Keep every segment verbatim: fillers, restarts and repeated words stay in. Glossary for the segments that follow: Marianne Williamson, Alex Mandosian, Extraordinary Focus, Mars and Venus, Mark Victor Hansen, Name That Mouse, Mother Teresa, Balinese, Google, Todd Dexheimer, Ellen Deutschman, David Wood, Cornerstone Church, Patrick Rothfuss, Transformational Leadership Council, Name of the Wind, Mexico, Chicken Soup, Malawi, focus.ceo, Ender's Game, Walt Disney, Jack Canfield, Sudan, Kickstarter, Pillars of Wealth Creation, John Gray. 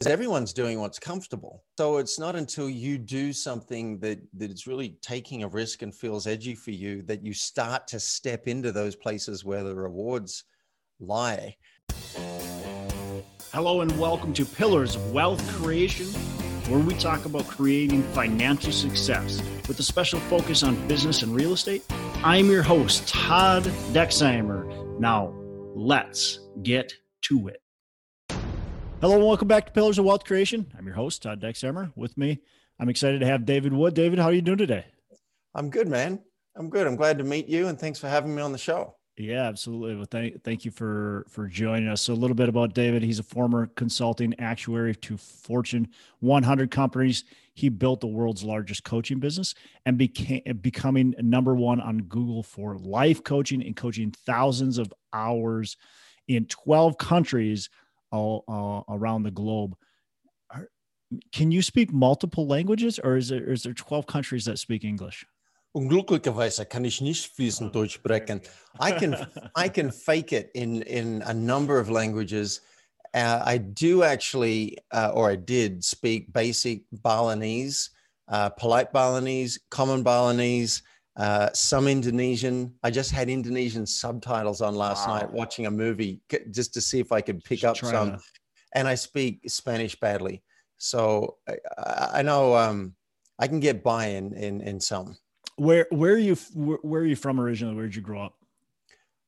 because everyone's doing what's comfortable. So it's not until you do something that that it's really taking a risk and feels edgy for you that you start to step into those places where the rewards lie. Hello and welcome to Pillars of Wealth Creation, where we talk about creating financial success with a special focus on business and real estate. I'm your host, Todd Dexheimer. Now, let's get to it. Hello and welcome back to Pillars of Wealth Creation. I'm your host, Todd Dexheimer. With me, I'm excited to have David Wood. David, how are you doing today? I'm good, man. I'm good. I'm glad to meet you, and thanks for having me on the show. Yeah, absolutely. Well, thank, thank you for, for joining us. So a little bit about David. He's a former consulting actuary to Fortune one hundred companies. He built the world's largest coaching business and became becoming number one on Google for life coaching and coaching thousands of hours in twelve countries all uh, around the globe. Are, can you speak multiple languages, or is there, is there twelve countries that speak English? Unglücklicherweise kann ich nicht fließend Deutsch sprechen. I can I can fake it in in a number of languages. Uh, I do actually, uh, or I did speak basic Balinese, uh, polite Balinese, common Balinese, uh, some Indonesian. I just had Indonesian subtitles on last wow. night watching a movie just to see if I could pick just up some. To. And I speak Spanish badly, so I, I know um, I can get by in in, in some. Where where are you where are you from originally? Where did you grow up?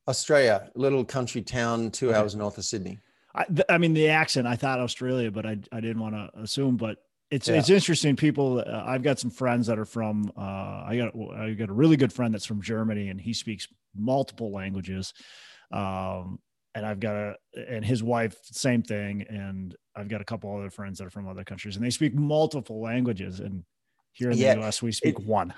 Australia, little country town, two okay. hours north of Sydney. I, I mean, the accent. I thought Australia, but I I didn't want to assume. But it's yeah. it's interesting. People, uh, I've got some friends that are from. Uh, I got I got a really good friend that's from Germany, and he speaks multiple languages. Um, and I've got a and his wife, same thing. And I've got a couple other friends that are from other countries, and they speak multiple languages. And here in the yeah. U S, we speak it, one.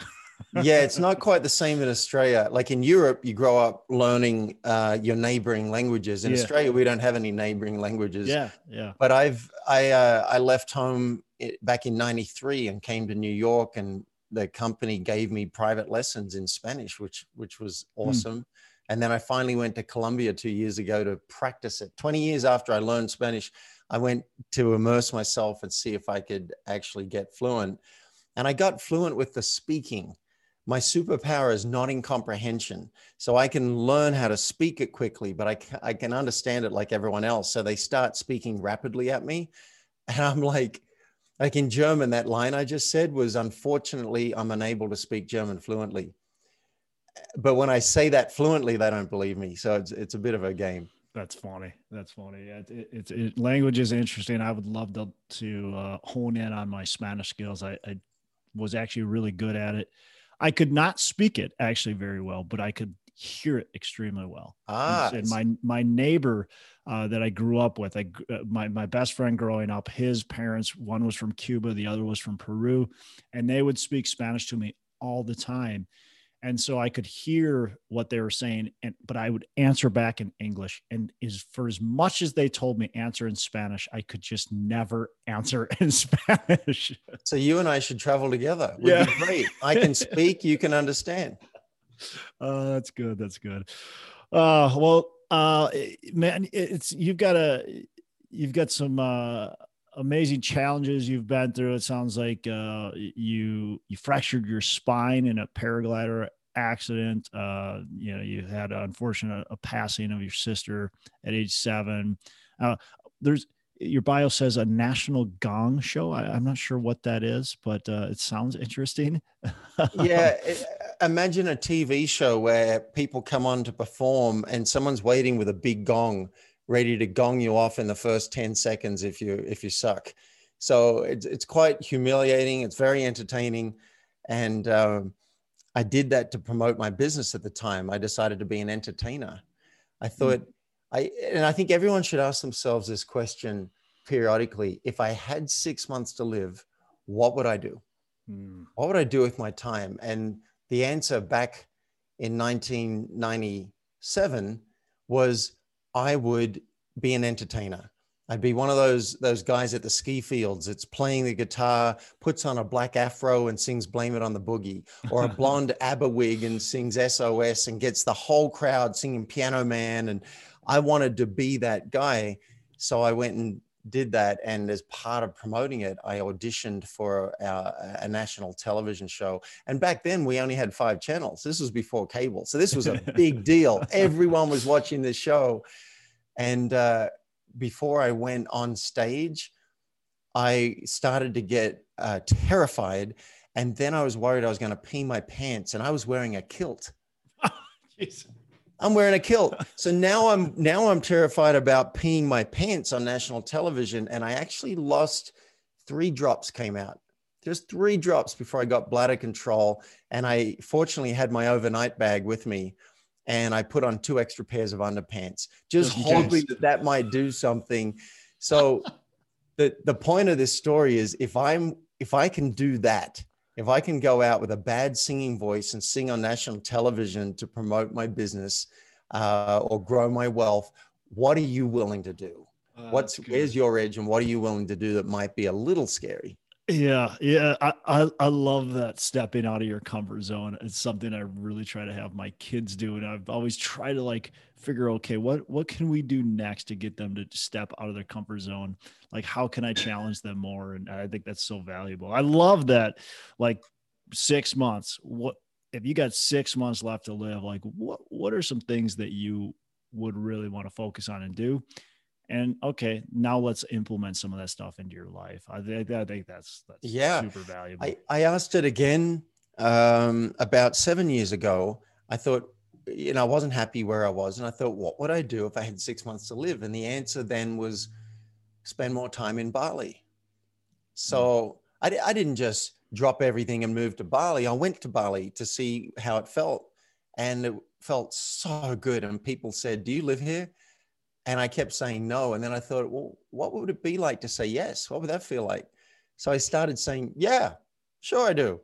Yeah, it's not quite the same in Australia. Like in Europe, you grow up learning uh, your neighboring languages. In yeah. Australia, we don't have any neighboring languages. Yeah, yeah. But I've I uh, I left home back in ninety-three and came to New York, and the company gave me private lessons in Spanish, which which was awesome. Mm. And then I finally went to Colombia two years ago to practice it. twenty years after I learned Spanish, I went to immerse myself and see if I could actually get fluent. And I got fluent with the speaking. My superpower is not in comprehension. So I can learn how to speak it quickly, but I, I can understand it like everyone else. So they start speaking rapidly at me. And I'm like, like in German, that line I just said was, unfortunately, I'm unable to speak German fluently. But when I say that fluently, they don't believe me. So it's it's a bit of a game. That's funny. That's funny. It, it, it, it, language is interesting. I would love to, to uh, hone in on my Spanish skills. I, I was actually really good at it. I could not speak it actually very well, but I could hear it extremely well. Ah, and my my neighbor uh, that I grew up with, I, uh, my my best friend growing up, his parents, one was from Cuba, the other was from Peru, and they would speak Spanish to me all the time, and so I could hear what they were saying, and but I would answer back in English. And is for as much as they told me answer in Spanish, I could just never answer in Spanish. So you and I should travel together. Would yeah. be great. I can speak, you can understand. Uh, that's good. That's good. Uh, well, uh, man, it's you've got a you've got some uh, amazing challenges you've been through. It sounds like uh, you you fractured your spine in a paraglider accident. Uh, you know, you had an unfortunate a passing of your sister at age seven. Uh, there's your bio says a national gong show. I, I'm not sure what that is, but uh, it sounds interesting. Yeah, it, imagine a T V show where people come on to perform and someone's waiting with a big gong, ready to gong you off in the first ten seconds if you if you suck. So it's it's quite humiliating. It's very entertaining, and um, I did that to promote my business at the time. I decided to be an entertainer. I thought mm. I and I think everyone should ask themselves this question periodically: if I had six months to live, what would I do? Mm. What would I do with my time? And the answer back in nineteen ninety-seven was, I would be an entertainer. I'd be one of those those guys at the ski fields. It's playing the guitar, puts on a black afro and sings Blame It on the Boogie, or a blonde ABBA wig and sings S O S and gets the whole crowd singing Piano Man. And I wanted to be that guy. So I went and did that, and as part of promoting it, I auditioned for a, a national television show. And back then we only had five channels. This was before cable. So this was a big deal. Everyone was watching this show. And uh, before I went on stage, I started to get uh, terrified. And then I was worried I was going to pee my pants, and I was wearing a kilt. Jeez. I'm wearing a kilt. So now I'm now I'm terrified about peeing my pants on national television. And I actually lost three drops came out. Just three drops before I got bladder control. And I fortunately had my overnight bag with me, and I put on two extra pairs of underpants, just hoping that that might do something. So the, the point of this story is, if I'm if I can do that, if I can go out with a bad singing voice and sing on national television to promote my business uh, or grow my wealth, what are you willing to do? Uh, What's where's your edge, and what are you willing to do that might be a little scary? Yeah, yeah, I, I I love that, stepping out of your comfort zone. It's something I really try to have my kids do, and I've always tried to like figure, okay, what what can we do next to get them to step out of their comfort zone? Like, how can I challenge them more? And I think that's so valuable. I love that. Like, six months. What if you got six months left to live? Like, what what are some things that you would really want to focus on and do? And okay, now let's implement some of that stuff into your life. I think, I think that's, that's yeah. super valuable. I, I asked it again um, about seven years ago. I thought, you know, I wasn't happy where I was. And I thought, what would I do if I had six months to live? And the answer then was spend more time in Bali. So mm-hmm. I, I didn't just drop everything and move to Bali. I went to Bali to see how it felt. And it felt so good. And people said, do you live here? And I kept saying no. And then I thought, well, what would it be like to say yes? What would that feel like? So I started saying, yeah, sure I do.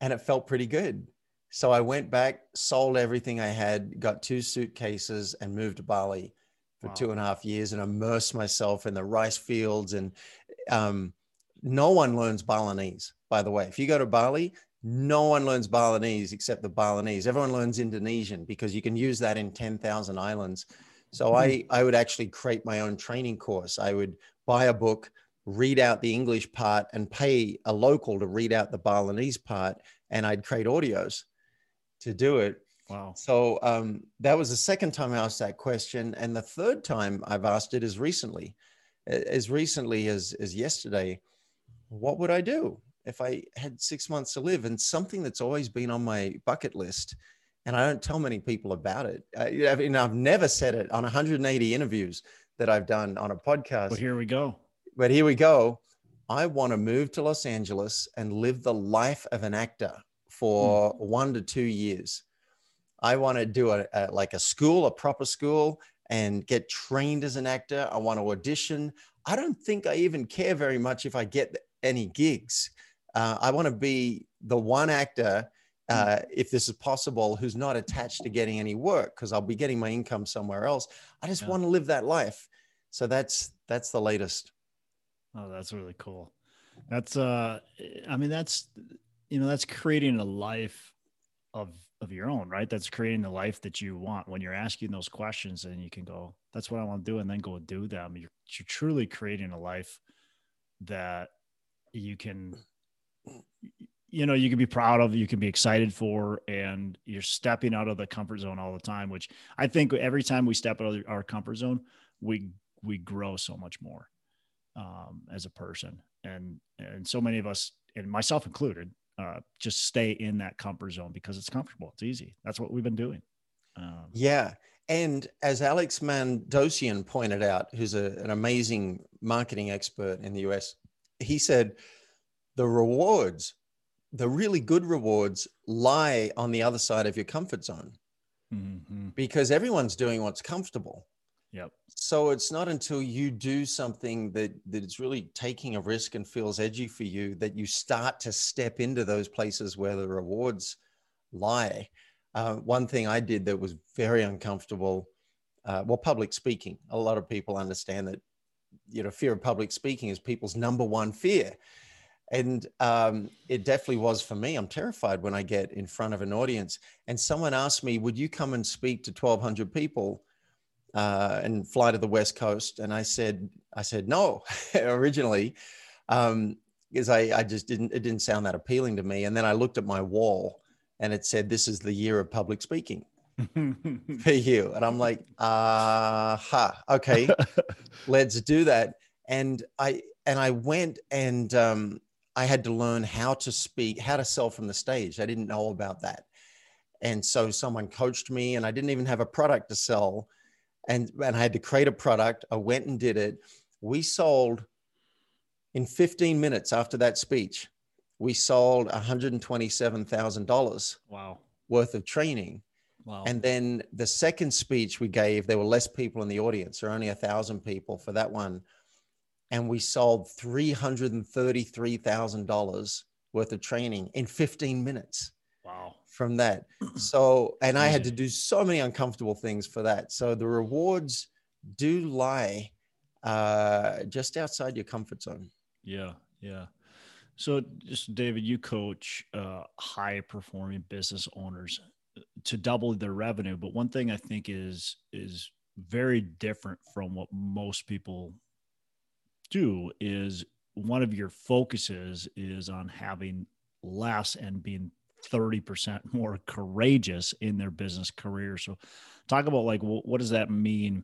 And it felt pretty good. So I went back, sold everything I had, got two suitcases, and moved to Bali for wow. two and a half years and immersed myself in the rice fields. And um, no one learns Balinese, by the way. If you go to Bali, no one learns Balinese except the Balinese. Everyone learns Indonesian, because you can use that in ten thousand islands. So I, I would actually create my own training course. I would buy a book, read out the English part, and pay a local to read out the Balinese part. And I'd create audios to do it. Wow. So um, that was the second time I asked that question. And the third time I've asked it is recently, as recently as, as yesterday. What would I do if I had six months to live? And something that's always been on my bucket list, and I don't tell many people about it. I, I mean, I've never said it on one hundred eighty interviews that I've done on a podcast. Well, here we go. But here we go. I want to move to Los Angeles and live the life of an actor for mm. one to two years. I want to do a, a like a school, a proper school, and get trained as an actor. I want to audition. I don't think I even care very much if I get any gigs. Uh, I want to be the one actor, Uh, if this is possible, who's not attached to getting any work, because I'll be getting my income somewhere else. I just yeah. want to live that life. So that's that's the latest. Oh, that's really cool. That's uh, I mean, that's you know, that's creating a life of of your own, right? That's creating the life that you want. When you're asking those questions, and you can go, "That's what I want to do," and then go do them. You're you're truly creating a life that you can. You know, you can be proud of, you can be excited for, and you're stepping out of the comfort zone all the time, which I think every time we step out of our comfort zone, we, we grow so much more um, as a person. And, and so many of us, and myself included, uh, just stay in that comfort zone because it's comfortable. It's easy. That's what we've been doing. Um, yeah. And as Alex Mandosian pointed out, who's a, an amazing marketing expert in the U S, he said, the rewards, the really good rewards, lie on the other side of your comfort zone, mm-hmm. because everyone's doing what's comfortable. Yep. So it's not until you do something that that it's really taking a risk and feels edgy for you that you start to step into those places where the rewards lie. Uh, one thing I did that was very uncomfortable, uh, well, public speaking. A lot of people understand that, you know, fear of public speaking is people's number one fear. And um, it definitely was for me. I'm terrified when I get in front of an audience. And someone asked me, would you come and speak to twelve hundred people? uh, and fly to the West Coast. And I said, I said, no, originally, um, because I, I just didn't, it didn't sound that appealing to me. And then I looked at my wall and it said, this is the year of public speaking for you. And I'm like, uh, ha, okay, let's do that. And I, and I went and, um, I had to learn how to speak, how to sell from the stage. I didn't know about that. And so someone coached me, and I didn't even have a product to sell. And, and I had to create a product. I went and did it. We sold in fifteen minutes after that speech, we sold one hundred twenty-seven thousand dollars wow. worth of training. Wow. And then the second speech we gave, there were less people in the audience, or only a thousand people for that one. And we sold three hundred thirty-three thousand dollars worth of training in fifteen minutes. Wow! From that. So, and I had to do so many uncomfortable things for that. So the rewards do lie uh, just outside your comfort zone. Yeah. Yeah. So just David, you coach uh, high performing business owners to double their revenue. But one thing I think is, is very different from what most people do is one of your focuses is on having less and being thirty percent more courageous in their business career. So talk about like, what, what does that mean?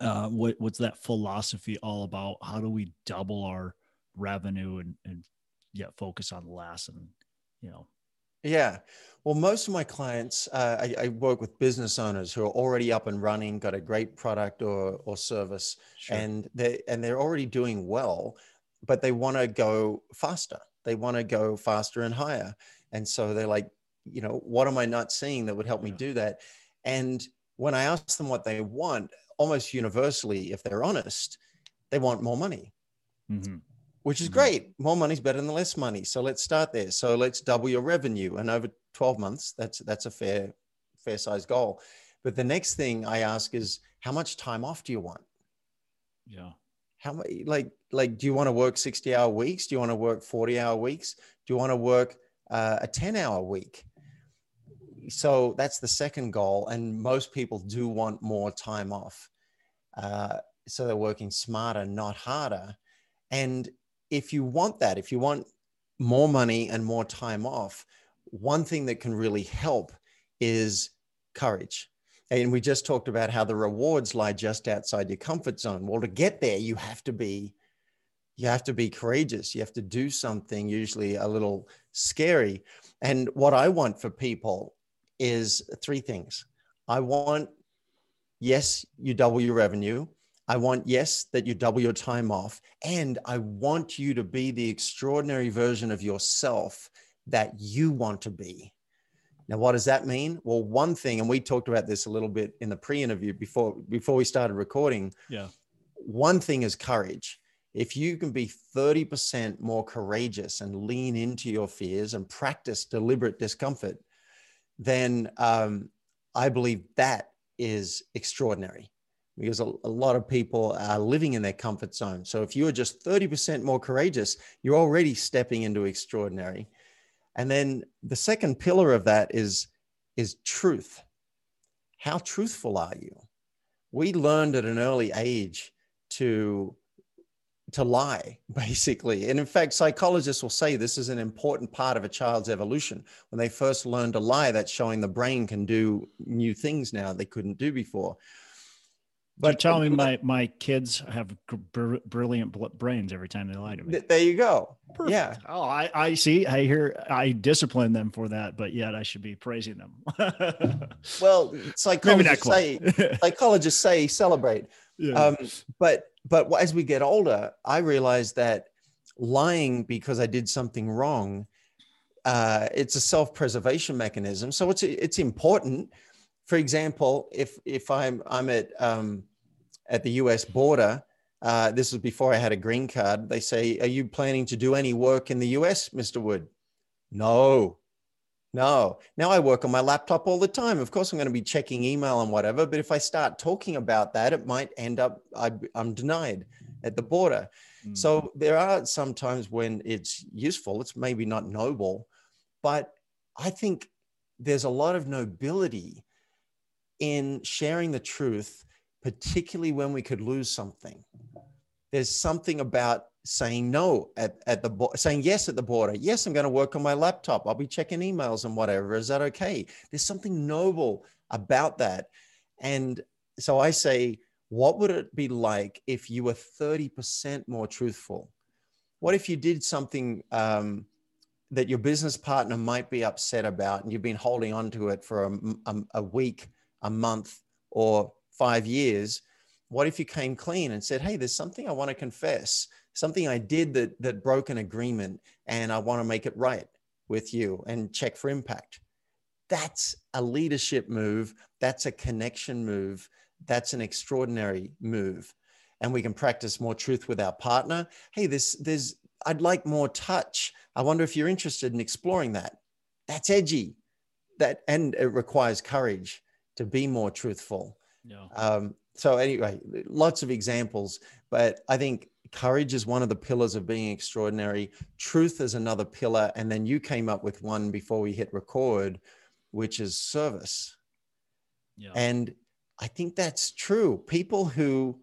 Uh, what, what's that philosophy all about? How do we double our revenue and, and yet focus on less and, you know? Yeah. Well, most of my clients, uh, I, I work with business owners who are already up and running, got a great product or, or service, sure. and they, and they're already doing well, but they want to go faster. They want to go faster and higher. And so they're like, you know, what am I not seeing that would help yeah. me do that? And when I ask them what they want, almost universally, if they're honest, they want more money. Mm-hmm. Which is great. More money is better than less money. So let's start there. So let's double your revenue. And over twelve months, that's that's a fair, fair size goal. But the next thing I ask is, how much time off do you want? Yeah. How like like do you want to work sixty hour weeks? Do you want to work forty hour weeks? Do you want to work uh, a ten hour week? So that's the second goal. And most people do want more time off. Uh, so they're working smarter, not harder. And if you want that, if you want more money and more time off, one thing that can really help is courage. And we just talked about how the rewards lie just outside your comfort zone. Well, to get there, you have to be, you have to be courageous. You have to do something usually a little scary. And what I want for people is three things. I want, yes, you double your revenue. I want, yes, that you double your time off. And I want you to be the extraordinary version of yourself that you want to be. Now, what does that mean? Well, one thing, and we talked about this a little bit in the pre-interview before, before we started recording. Yeah. One thing is courage. If you can be thirty percent more courageous and lean into your fears and practice deliberate discomfort, then um, I believe that is extraordinary. Because a, a lot of people are living in their comfort zone. So if you are just thirty percent more courageous, you're already stepping into extraordinary. And then the second pillar of that is, is truth. How truthful are you? We learned at an early age to, to lie, basically. And in fact, psychologists will say this is an important part of a child's evolution. When they first learn to lie, that's showing the brain can do new things now they couldn't do before. But you're telling me my, my kids have br- brilliant brains every time they lie to me. There you go. Perfect. Yeah. Oh, I, I see. I hear I discipline them for that, but yet I should be praising them. Well, psychologists say, psychologists say celebrate. Yeah. Um, but, but as we get older, I realized that lying because I did something wrong, uh, it's a self-preservation mechanism. So it's, it's important. For example, if if I'm I'm at um, at the U S border, uh, this was before I had a green card. They say, "Are you planning to do any work in the U S, Mister Wood?" No, no. Now I work on my laptop all the time. Of course, I'm going to be checking email and whatever. But if I start talking about that, it might end up I, I'm denied at the border. Mm. So there are some times when it's useful. It's maybe not noble, but I think there's a lot of nobility in sharing the truth particularly when we could lose something. There's something about saying no at, at the border, saying yes at the border. Yes, I'm going to work on my laptop. I'll be checking emails and whatever. Is that okay? There's something noble about that. And so I say, what would it be like if you were thirty percent more truthful? What if you did something um, that your business partner might be upset about and you've been holding on to it for a, a, a week, a month, or five years? What if you came clean and said, hey, there's something I want to confess, something I did that, that broke an agreement, and I want to make it right with you and check for impact? That's a leadership move. That's a connection move. That's an extraordinary move. And we can practice more truth with our partner. Hey, this, there's, I'd like more touch. I wonder if you're interested in exploring that. That's edgy. That, and it requires courage to be more truthful. No. Um, so anyway, lots of examples, but I think courage is one of the pillars of being extraordinary. Truth is another pillar. And then you came up with one before we hit record, which is service. Yeah. And I think that's true. People who,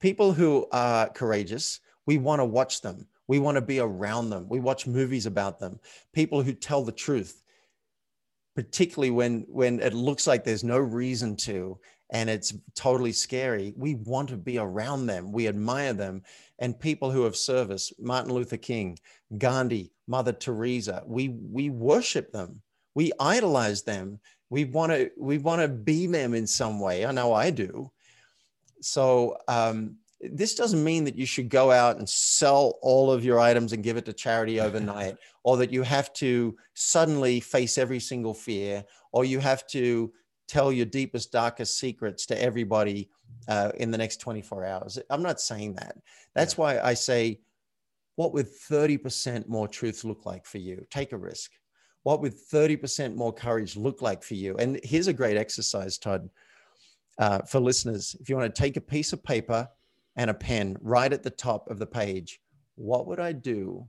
people who are courageous, we want to watch them. We want to be around them. We watch movies about them. People who tell the truth, particularly when, when it looks like there's no reason to, and it's totally scary. We want to be around them. We admire them. And people who have service, Martin Luther King, Gandhi, Mother Teresa, we, we worship them. We idolize them. We want to, we want to be them in some way. I know I do. So um, this doesn't mean that you should go out and sell all of your items and give it to charity overnight, or that you have to suddenly face every single fear, or you have to tell your deepest, darkest secrets to everybody uh, in the next twenty-four hours. I'm not saying that. That's why I say, what would thirty percent more truth look like for you? Take a risk. What would thirty percent more courage look like for you? And here's a great exercise, Todd, uh, for listeners. If you want to take a piece of paper and a pen, right at the top of the page, what would I do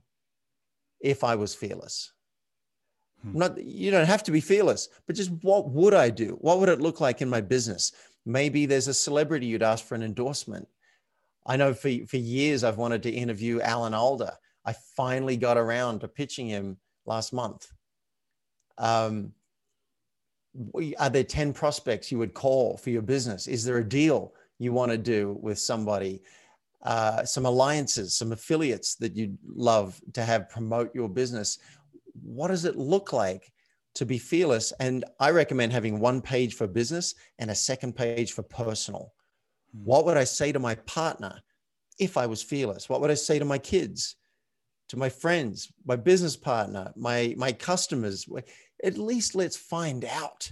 if I was fearless? Hmm. Not, you don't have to be fearless, but just what would I do? What would it look like in my business? Maybe there's a celebrity you'd ask for an endorsement. I know for, for years I've wanted to interview Alan Alda. I finally got around to pitching him last month. Um, are there ten prospects you would call for your business? Is there a deal you want to do with somebody? Uh, some alliances, some affiliates that you'd love to have promote your business. What does it look like to be fearless? And I recommend having one page for business and a second page for personal. What would I say to my partner if I was fearless? What would I say to my kids, to my friends, my business partner, my, my customers? At least let's find out.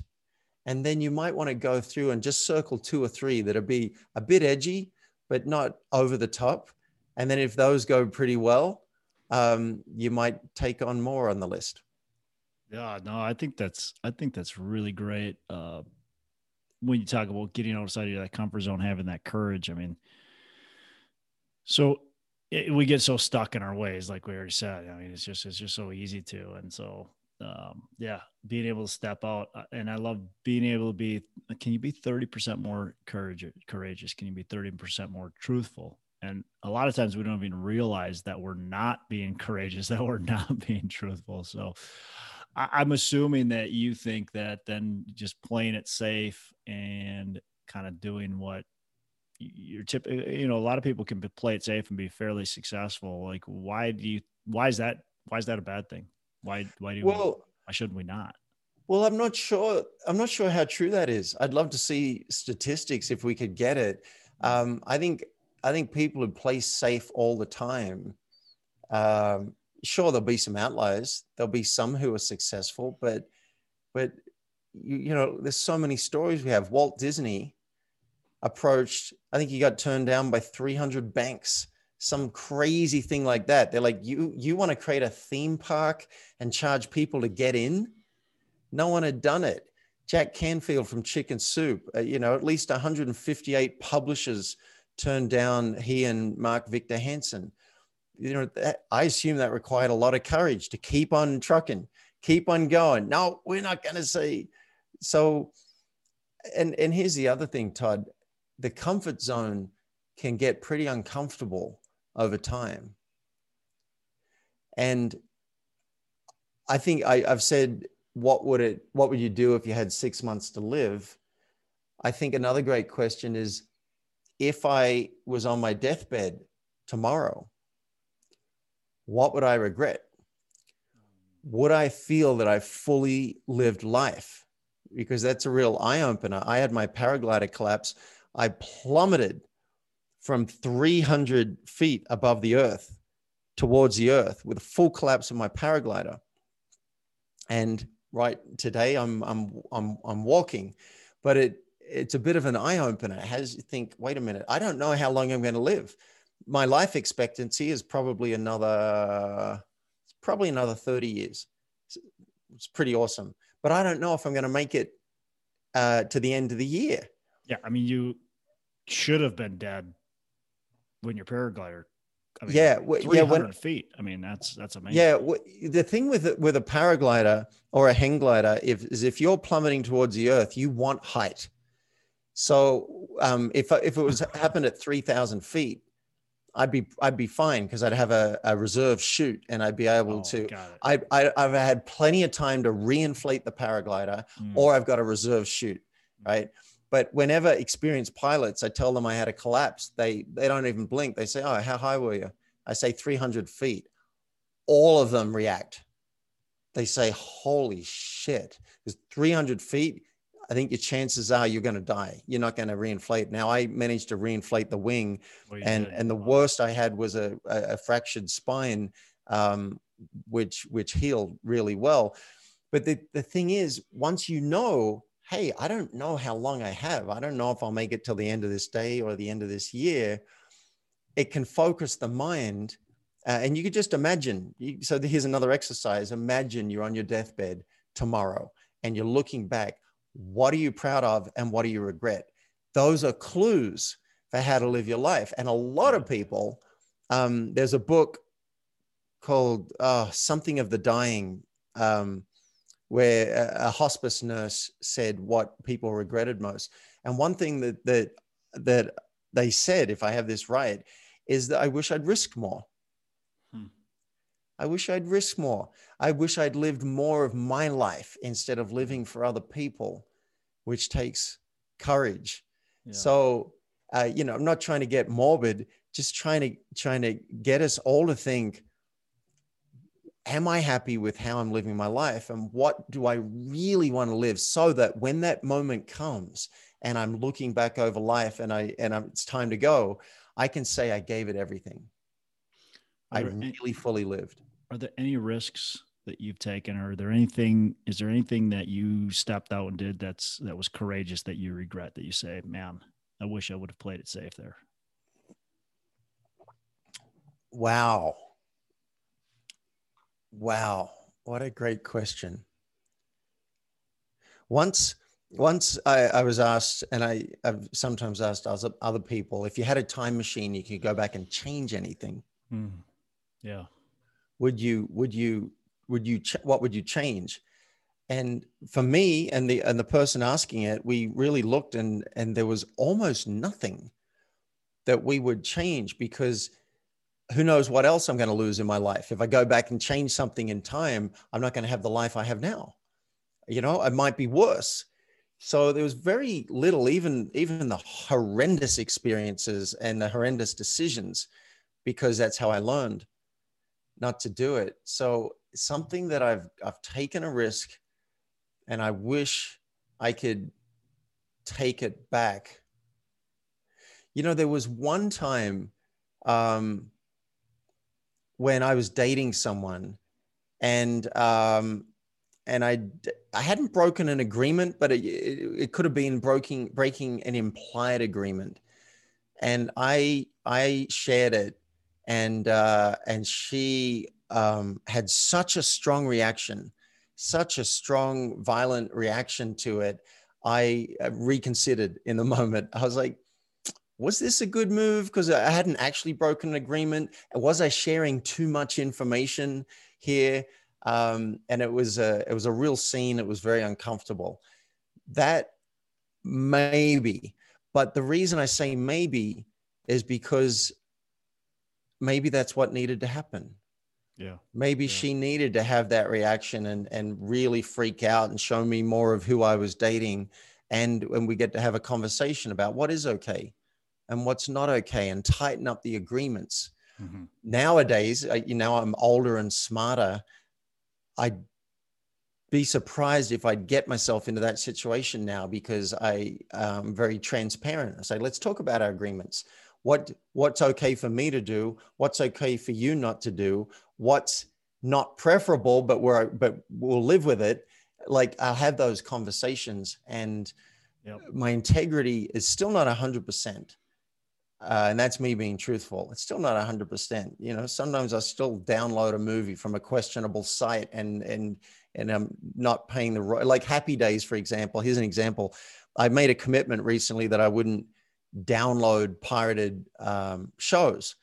And then you might want to go through and just circle two or three that'll be a bit edgy, but not over the top. And then if those go pretty well, um, you might take on more on the list. Yeah, no, I think that's, I think that's really great. Uh, when you talk about getting outside of that comfort zone, having that courage, I mean, so it, we get so stuck in our ways, like we already said. I mean, it's just, it's just so easy to, and so, um, yeah, being able to step out. And I love being able to be, can you be thirty percent more courage, courageous? Can you be thirty percent more truthful? And a lot of times we don't even realize that we're not being courageous, that we're not being truthful. So I, I'm assuming that you think that then just playing it safe and kind of doing what you're tip, you know, a lot of people can play it safe and be fairly successful. Like, why do you, why is that, why is that a bad thing? Why, why do well, we, why shouldn't we not? Well, I'm not sure. I'm not sure how true that is. I'd love to see statistics if we could get it. Um, I think, I think people who play safe all the time, um, sure, there'll be some outliers. There'll be some who are successful, but, but you, you know, there's so many stories we have. Walt Disney approached, I think he got turned down by three hundred banks, some crazy thing like that. They're like, you, you want to create a theme park and charge people to get in? No one had done it. Jack Canfield from Chicken Soup, uh, you know, at least one hundred fifty-eight publishers turned down he and Mark Victor Hansen. You know, that, I assume that required a lot of courage to keep on trucking, keep on going. No, we're not going to see. So, and, and here's the other thing, Todd, the comfort zone can get pretty uncomfortable over time. And I think I, I've said, what would it, what would you do if you had six months to live? I think another great question is, if I was on my deathbed tomorrow, what would I regret? Would I feel that I fully lived life? Because that's a real eye opener. I had my paraglider collapse. I plummeted from three hundred feet above the earth towards the earth with a full collapse of my paraglider. And right today I'm, I'm, I'm, I'm walking, but it, it's a bit of an eye opener. It has you think, wait a minute, I don't know how long I'm going to live. My life expectancy is probably another, it's probably another thirty years. It's, it's pretty awesome, but I don't know if I'm going to make it uh, to the end of the year. Yeah. I mean, you should have been dead when your paraglider, I mean, yeah, yeah, when, feet. I mean, that's that's amazing. Yeah, w- the thing with with a paraglider or a hang glider if, is if you're plummeting towards the earth, you want height. So um, if if it was happened at three thousand feet, I'd be I'd be fine because I'd have a, a reserve chute and I'd be able oh, to. I, I I've had plenty of time to reinflate the paraglider, mm. or I've got a reserve chute, mm. right? But whenever experienced pilots, I tell them I had a collapse, they, they don't even blink. They say, oh, how high were you? I say three hundred feet. All of them react. They say, holy shit, it's three hundred feet. I think your chances are you're going to die. You're not going to reinflate. Now I managed to reinflate the wing. Well, and, and the worst I had was a, a fractured spine, um, which, which healed really well. But the, the thing is, once you know, hey, I don't know how long I have. I don't know if I'll make it till the end of this day or the end of this year. It can focus the mind. Uh, and you could just imagine. You, so here's another exercise. Imagine you're on your deathbed tomorrow and you're looking back. What are you proud of and what do you regret? Those are clues for how to live your life. And a lot of people, um, there's a book called uh, Something of the Dying, um, where a hospice nurse said what people regretted most. And one thing that, that, that they said, if I have this right, is that I wish I'd risked more. Hmm. I wish I'd risked more. I wish I'd lived more of my life instead of living for other people, which takes courage. Yeah. So, uh, you know, I'm not trying to get morbid, just trying to, trying to get us all to think, am I happy with how I'm living my life? And what do I really want to live so that when that moment comes and I'm looking back over life and I, and I'm, it's time to go, I can say I gave it everything. I really any, fully lived. Are there any risks that you've taken, or are there anything, is there anything that you stepped out and did that's, that was courageous that you regret, that you say, man, I wish I would have played it safe there? Wow. Wow, what a great question. Once once I, I was asked, and I, I've sometimes asked other people, if you had a time machine, you could go back and change anything. Mm. Yeah. Would you, would you, would you, ch- what would you change? And for me and the, and the person asking it, we really looked and, and there was almost nothing that we would change, because who knows what else I'm going to lose in my life. If I go back and change something in time, I'm not going to have the life I have now. You know, it might be worse. So there was very little, even, even the horrendous experiences and the horrendous decisions, because that's how I learned not to do it. So something that I've, I've taken a risk and I wish I could take it back. You know, there was one time, um, when I was dating someone and, um, and I, I hadn't broken an agreement, but it, it, it could have been breaking, breaking an implied agreement. And I, I shared it and, uh, and she, um, had such a strong reaction, such a strong, violent reaction to it. I reconsidered in the moment. I was like, was this a good move? Because I hadn't actually broken an agreement. Was I sharing too much information here? Um, and it was a, it was a real scene. It was very uncomfortable. That maybe, But the reason I say maybe is because maybe that's what needed to happen. Yeah. Maybe yeah. she needed to have that reaction and, and really freak out and show me more of who I was dating. And when we get to have a conversation about what is okay and what's not okay and tighten up the agreements. Mm-hmm. Nowadays, you know, I'm older and smarter. I'd be surprised if I'd get myself into that situation now because I am um, very transparent. I say, let's talk about our agreements. What, what's okay for me to do? What's okay for you not to do? What's not preferable, but we're, but we'll live with it. Like, I'll have those conversations, and yep. my integrity is still not a hundred percent. Uh, and that's me being truthful. It's still not a hundred percent. You know, sometimes I still download a movie from a questionable site and, and, and I'm not paying the right, like Happy Days, for example. Here's an example. I made a commitment recently that I wouldn't download pirated um, shows.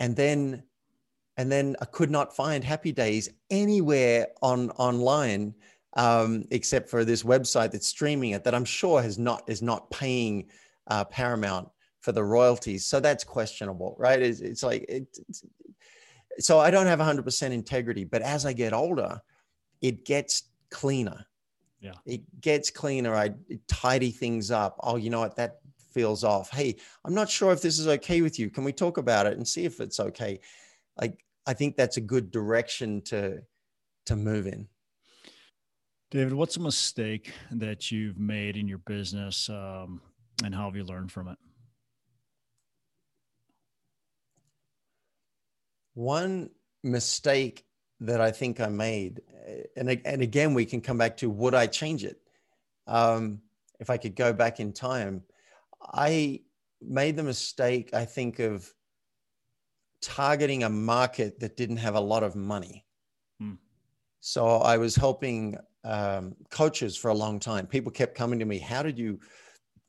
And then, and then I could not find Happy Days anywhere on online um, except for this website that's streaming it that I'm sure has not, is not paying uh, Paramount for the royalties. So that's questionable, right? It's, it's like, it, it's, so I don't have one hundred percent integrity, but as I get older, it gets cleaner. Yeah. It gets cleaner. I tidy things up. Oh, you know what? That feels off. Hey, I'm not sure if this is okay with you. Can we talk about it and see if it's okay? Like, I think that's a good direction to, to move in. David, what's a mistake that you've made in your business, um, and how have you learned from it? One mistake that I think I made, and, and again, we can come back to, would I change it? Um, if I could go back in time, I made the mistake, I think, of targeting a market that didn't have a lot of money. Hmm. So I was helping um, coaches for a long time. People kept coming to me. How did you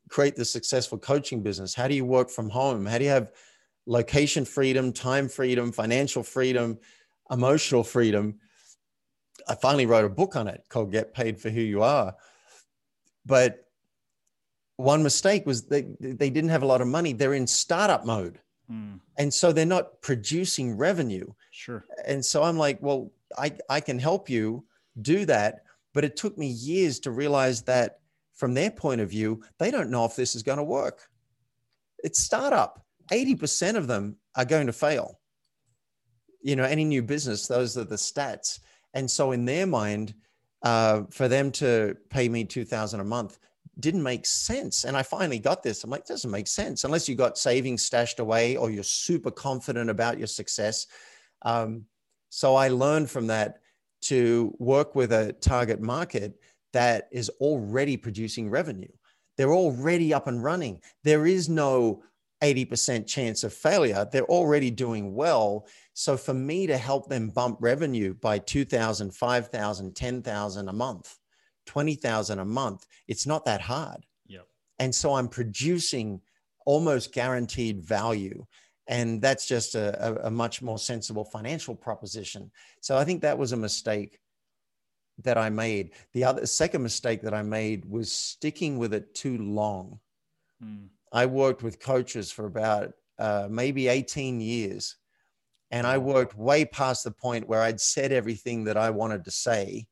create this successful coaching business? How do you work from home? How do you have location freedom, time freedom, financial freedom, emotional freedom? I finally wrote a book on it called Get Paid for Who You Are. But one mistake was that they didn't have a lot of money. They're in startup mode. Mm. And so they're not producing revenue. Sure. And so I'm like, well, I, I can help you do that. But it took me years to realize that from their point of view, they don't know if this is going to work. It's startup. eighty percent of them are going to fail. You know, any new business, those are the stats. And so in their mind, uh, for them to pay me two thousand dollars a month didn't make sense. And I finally got this. I'm like, it doesn't make sense unless you got savings stashed away or you're super confident about your success. Um, so I learned from that to work with a target market that is already producing revenue. They're already up and running. There is no eighty percent chance of failure. They're already doing well. So for me to help them bump revenue by two thousand, five thousand, ten thousand a month, twenty thousand a month, it's not that hard. Yep. And so I'm producing almost guaranteed value. And that's just a, a, a much more sensible financial proposition. So I think that was a mistake that I made. The other second mistake that I made was sticking with it too long. Mm. I worked with coaches for about uh, maybe eighteen years. And I worked way past the point where I'd said everything that I wanted to say.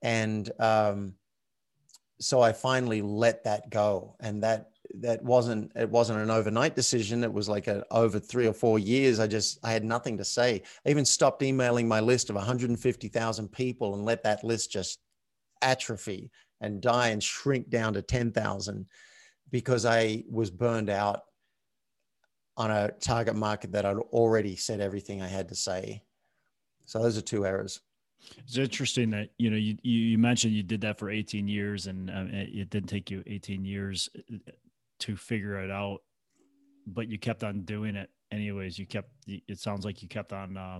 And um, so I finally let that go. And that, that wasn't, it wasn't an overnight decision. It was like a, over three or four years. I just, I had nothing to say. I even stopped emailing my list of one hundred fifty thousand people and let that list just atrophy and die and shrink down to ten thousand because I was burned out on a target market that I'd already said everything I had to say. So those are two errors. It's interesting that, you know, you, you mentioned you did that for eighteen years and um, it didn't take you eighteen years to figure it out, but you kept on doing it anyways. You kept, it sounds like you kept on uh,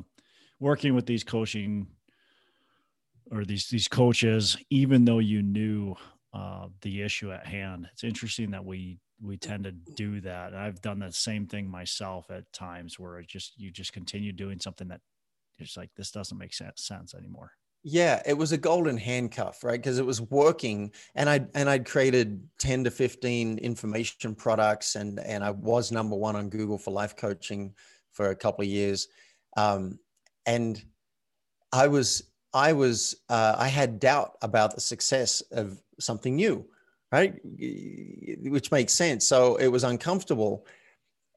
working with these coaching or these, these coaches, even though you knew uh, the issue at hand. It's interesting that we, we tend to do that. And I've done that same thing myself at times where it just, you just continue doing something that it's like, this doesn't make sense anymore. Yeah, it was a golden handcuff, right? Because it was working, and I and I'd created ten to fifteen information products, and and I was number one on Google for life coaching for a couple of years, um, and I was I was uh, I had doubt about the success of something new, right? Which makes sense. So it was uncomfortable.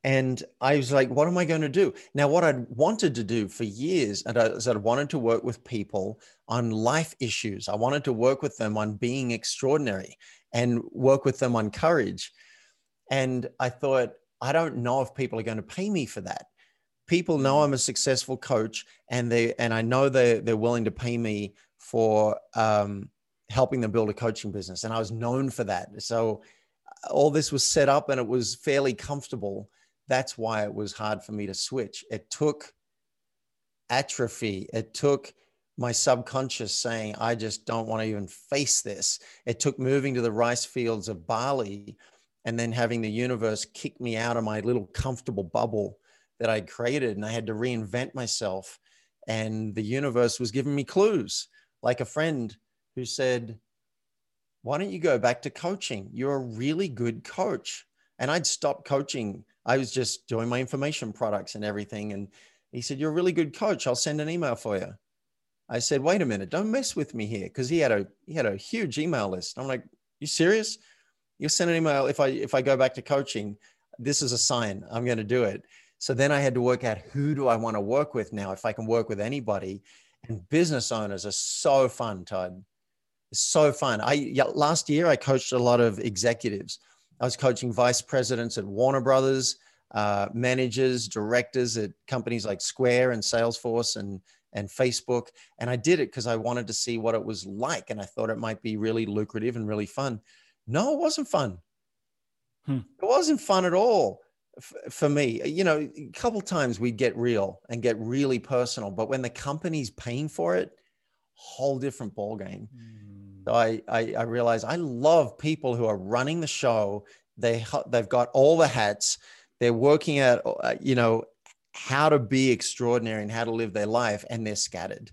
And I was like, what am I going to do? Now, what I'd wanted to do for years is I'd wanted to work with people on life issues. I wanted to work with them on being extraordinary and work with them on courage. And I thought, I don't know if people are going to pay me for that. People know I'm a successful coach, and they and I know they're, they're willing to pay me for um, helping them build a coaching business. And I was known for that. So all this was set up and it was fairly comfortable. That's why it was hard for me to switch. It took atrophy. It took my subconscious saying, I just don't want to even face this. It took moving to the rice fields of Bali and then having the universe kick me out of my little comfortable bubble that I created. And I had to reinvent myself. And the universe was giving me clues, like a friend who said, why don't you go back to coaching? You're a really good coach. And I'd stopped coaching. I was just doing my information products and everything. And he said, you're a really good coach. I'll send an email for you. I said, wait a minute, don't mess with me here. Cause he had a, he had a huge email list. I'm like, you serious? You'll send an email. If I, if I go back to coaching, this is a sign I'm going to do it. So then I had to work out, who do I want to work with now? If I can work with anybody. And business owners are so fun, Todd. It's so fun. I, yeah, last year I coached a lot of executives. I was coaching vice presidents at Warner Brothers, uh, managers, directors at companies like Square and Salesforce and, and Facebook. And I did it because I wanted to see what it was like. And I thought it might be really lucrative and really fun. No, it wasn't fun. Hmm. It wasn't fun at all f- for me. You know, a couple of times we'd get real and get really personal, but when the company's paying for it, whole different ballgame. Hmm. So I, I, I realized I love people who are running the show. They, they've got all the hats. They're working out, you know, how to be extraordinary and how to live their life. And they're scattered.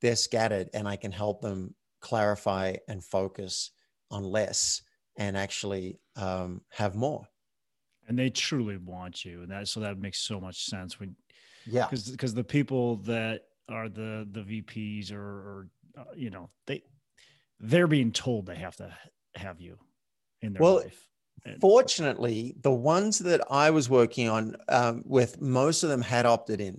They're scattered. And I can help them clarify and focus on less and actually um, have more. And they truly want you. And that, so that makes so much sense. When, yeah. Because because the people that are the, the V Ps or, or Uh, you know, they, they're being told they have to have you in their well, life. And fortunately, the ones that I was working on um, with, most of them had opted in.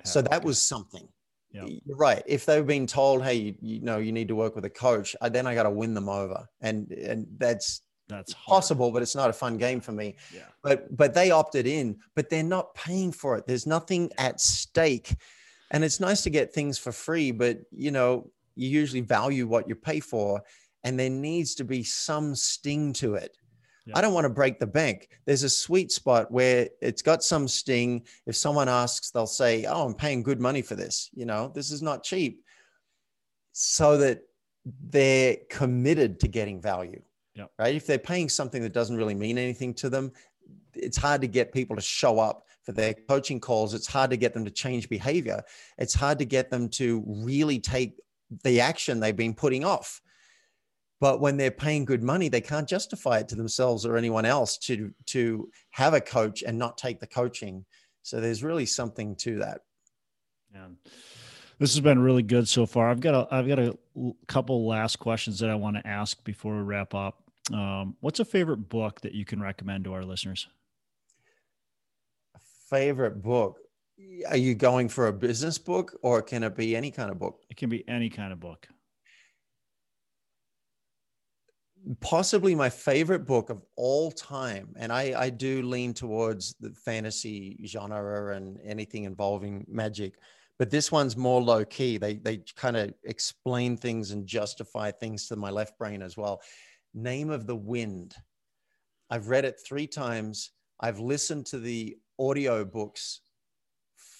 Had so that was in. something. Yep. You're right. If they've been told, hey, you, you know, you need to work with a coach, I, then I got to win them over. And and that's, that's possible, but it's not a fun game for me. Yeah. But, but they opted in, but they're not paying for it. There's nothing at stake. And it's nice to get things for free, but, you know, you usually value what you pay for, and there needs to be some sting to it. Yeah. I don't want to break the bank. There's a sweet spot where it's got some sting. If someone asks, they'll say, oh, I'm paying good money for this. You know, this is not cheap. So that they're committed to getting value, yeah. Right? If they're paying something that doesn't really mean anything to them, it's hard to get people to show up for their coaching calls. It's hard to get them to change behavior. It's hard to get them to really take the action they've been putting off. But when they're paying good money, they can't justify it to themselves or anyone else to, to have a coach and not take the coaching. So there's really something to that. Yeah. This has been really good so far. I've got a, I've got a couple last questions that I want to ask before we wrap up. Um, what's a favorite book that you can recommend to our listeners? Favorite book? Are you going for a business book, or can it be any kind of book? It can be any kind of book. Possibly my favorite book of all time. And I, I do lean towards the fantasy genre and anything involving magic, but this one's more low key. They, they kind of explain things and justify things to my left brain as well. Name of the Wind. I've read it three times. I've listened to the audio books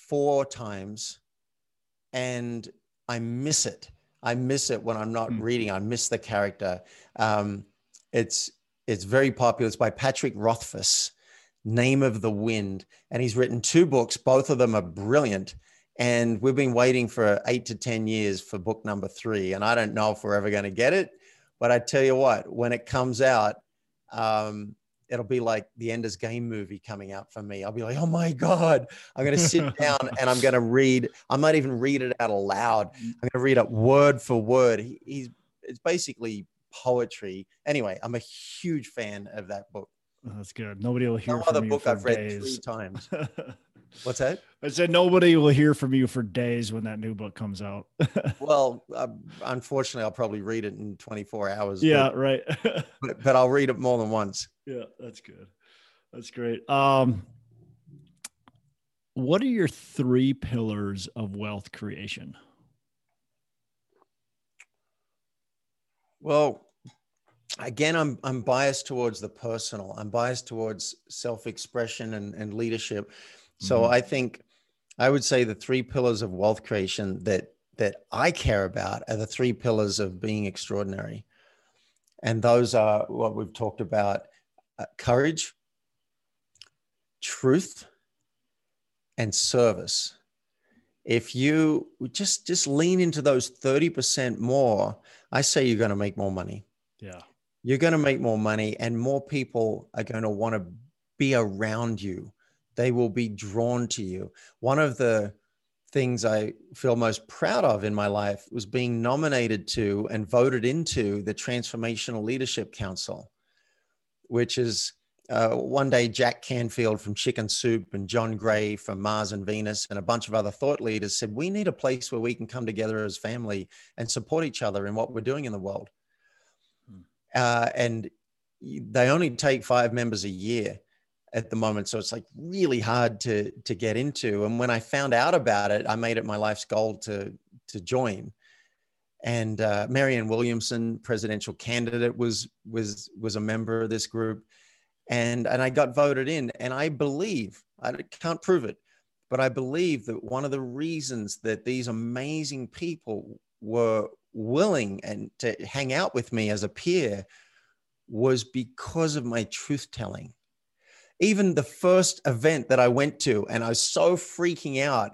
four times, and I miss it. I miss it when I'm not mm. reading. I miss the character. Um, it's, it's very popular. It's by Patrick Rothfuss, Name of the Wind. And he's written two books. Both of them are brilliant. And we've been waiting for eight to ten years for book number three. And I don't know if we're ever going to get it, but I tell you what, when it comes out, um, it'll be like the Ender's Game movie coming out for me. I'll be like, oh my God, I'm going to sit down and I'm going to read. I might even read it out aloud. I'm going to read it word for word. He, he's, it's basically poetry. Anyway, I'm a huge fan of that book. Oh, that's good. Nobody will hear no from other you book for I've read days. three times. What's that? I said nobody will hear from you for days when that new book comes out. Well, uh, unfortunately, I'll probably read it in twenty-four hours. Yeah, but, right. but, but I'll read it more than once. Yeah, that's good. That's great. Um, what are your three pillars of wealth creation? Well, again, I'm I'm biased towards the personal. I'm biased towards self-expression and, and leadership. So I think I would say the three pillars of wealth creation that that I care about are the three pillars of being extraordinary. And those are what we've talked about, uh, courage, truth, and service. If you just, just lean into those thirty percent more, I say you're going to make more money. Yeah, you're going to make more money and more people are going to want to be around you. They will be drawn to you. One of the things I feel most proud of in my life was being nominated to and voted into the Transformational Leadership Council, which is uh, one day Jack Canfield from Chicken Soup and John Gray from Mars and Venus and a bunch of other thought leaders said, we need a place where we can come together as family and support each other in what we're doing in the world. Hmm. Uh, and they only take five members a year at the moment. So it's like really hard to, to get into. And when I found out about it, I made it my life's goal to, to join. And uh, Marianne Williamson, presidential candidate, was, was, was a member of this group. And, and I got voted in. And I believe, I can't prove it, but I believe that one of the reasons that these amazing people were willing and to hang out with me as a peer was because of my truth telling. Even the first event that I went to, and I was so freaking out,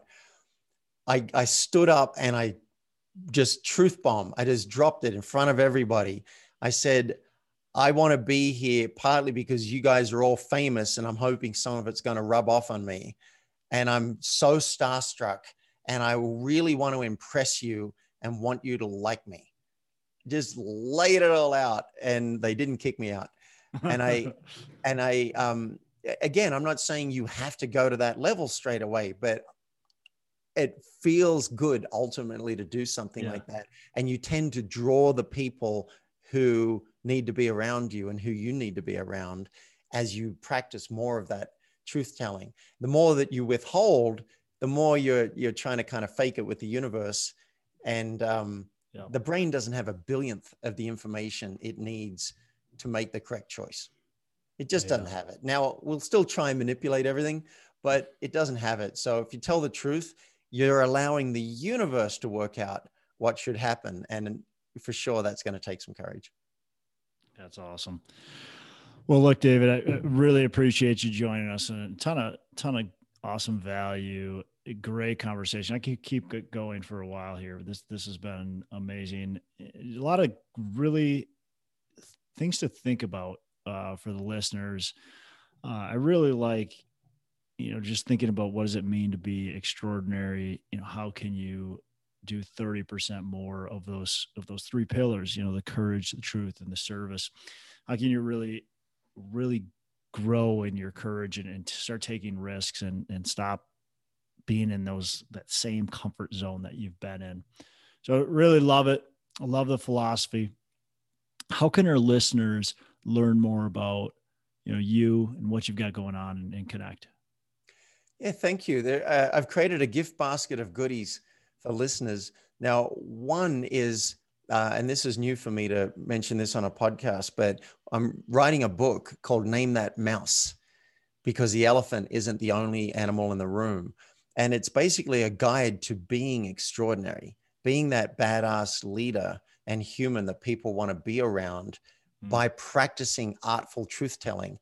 I, I stood up and I just truth bomb. I just dropped it in front of everybody. I said, I want to be here partly because you guys are all famous and I'm hoping some of it's going to rub off on me. And I'm so starstruck and I really want to impress you and want you to like me. Just laid it all out and they didn't kick me out. And I, and I, um, again, I'm not saying you have to go to that level straight away, but it feels good ultimately to do something yeah. like that. And you tend to draw the people who need to be around you and who you need to be around as you practice more of that truth telling. The more that you withhold, the more you're, you're trying to kind of fake it with the universe. And um, yeah. the brain doesn't have a billionth of the information it needs to make the correct choice. It just yeah. doesn't have it. Now, we'll still try and manipulate everything, but it doesn't have it. So if you tell the truth, you're allowing the universe to work out what should happen. And for sure, that's going to take some courage. That's awesome. Well, look, David, I really appreciate you joining us and a ton of, ton of awesome value. A great conversation. I could keep going for a while here. This, this has been amazing. A lot of really things to think about uh, for the listeners. Uh, I really like, you know, just thinking about what does it mean to be extraordinary? You know, how can you do thirty percent more of those, of those three pillars, you know, the courage, the truth, and the service? How can you really, really grow in your courage and, and start taking risks and, and stop being in those, that same comfort zone that you've been in? So really love it. I love the philosophy. How can our listeners learn more about, you know, you and what you've got going on and, and connect? Yeah, thank you. There, uh, I've created a gift basket of goodies for listeners. Now, one is, uh, and this is new for me to mention this on a podcast, but I'm writing a book called Name That Mouse, because the elephant isn't the only animal in the room. And it's basically a guide to being extraordinary, being that badass leader and human that people want to be around mm. by practicing artful truth telling.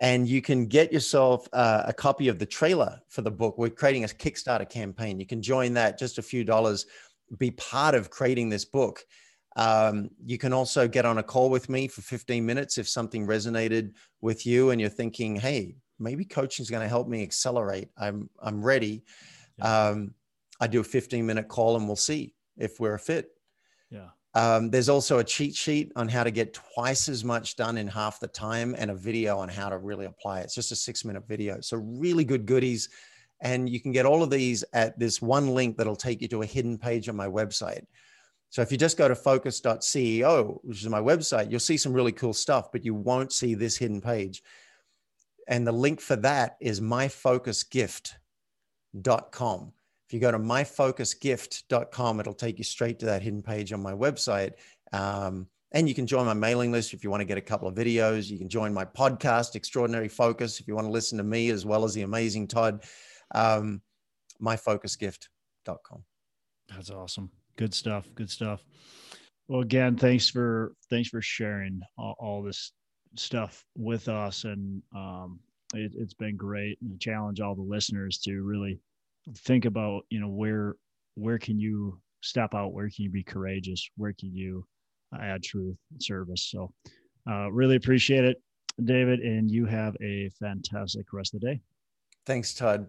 And you can get yourself uh, a copy of the trailer for the book. We're creating a Kickstarter campaign. You can join that, just a few dollars, be part of creating this book. Um, you can also get on a call with me for fifteen minutes if something resonated with you and you're thinking, hey, maybe coaching is going to help me accelerate. I'm I'm ready. Yeah. Um, I do a fifteen minute call and we'll see if we're a fit. Yeah. Um, there's also a cheat sheet on how to get twice as much done in half the time and a video on how to really apply it. It's just a six minute video. So really good goodies. And you can get all of these at this one link that'll take you to a hidden page on my website. So if you just go to focus dot c e o, which is my website, you'll see some really cool stuff, but you won't see this hidden page. And the link for that is my focus gift dot com. If you go to my focus gift dot com, it'll take you straight to that hidden page on my website. Um, and you can join my mailing list if you want to get a couple of videos. You can join my podcast, Extraordinary Focus, if you want to listen to me as well as the amazing Todd. Um, my focus gift dot com. That's awesome. Good stuff. Good stuff. Well, again, thanks for thanks for sharing all, all this stuff with us, and um, it, it's been great. And I challenge all the listeners to really think about, you know, where where can you step out, where can you be courageous, where can you add truth and service. So, uh, really appreciate it, David, and you have a fantastic rest of the day. Thanks, Todd.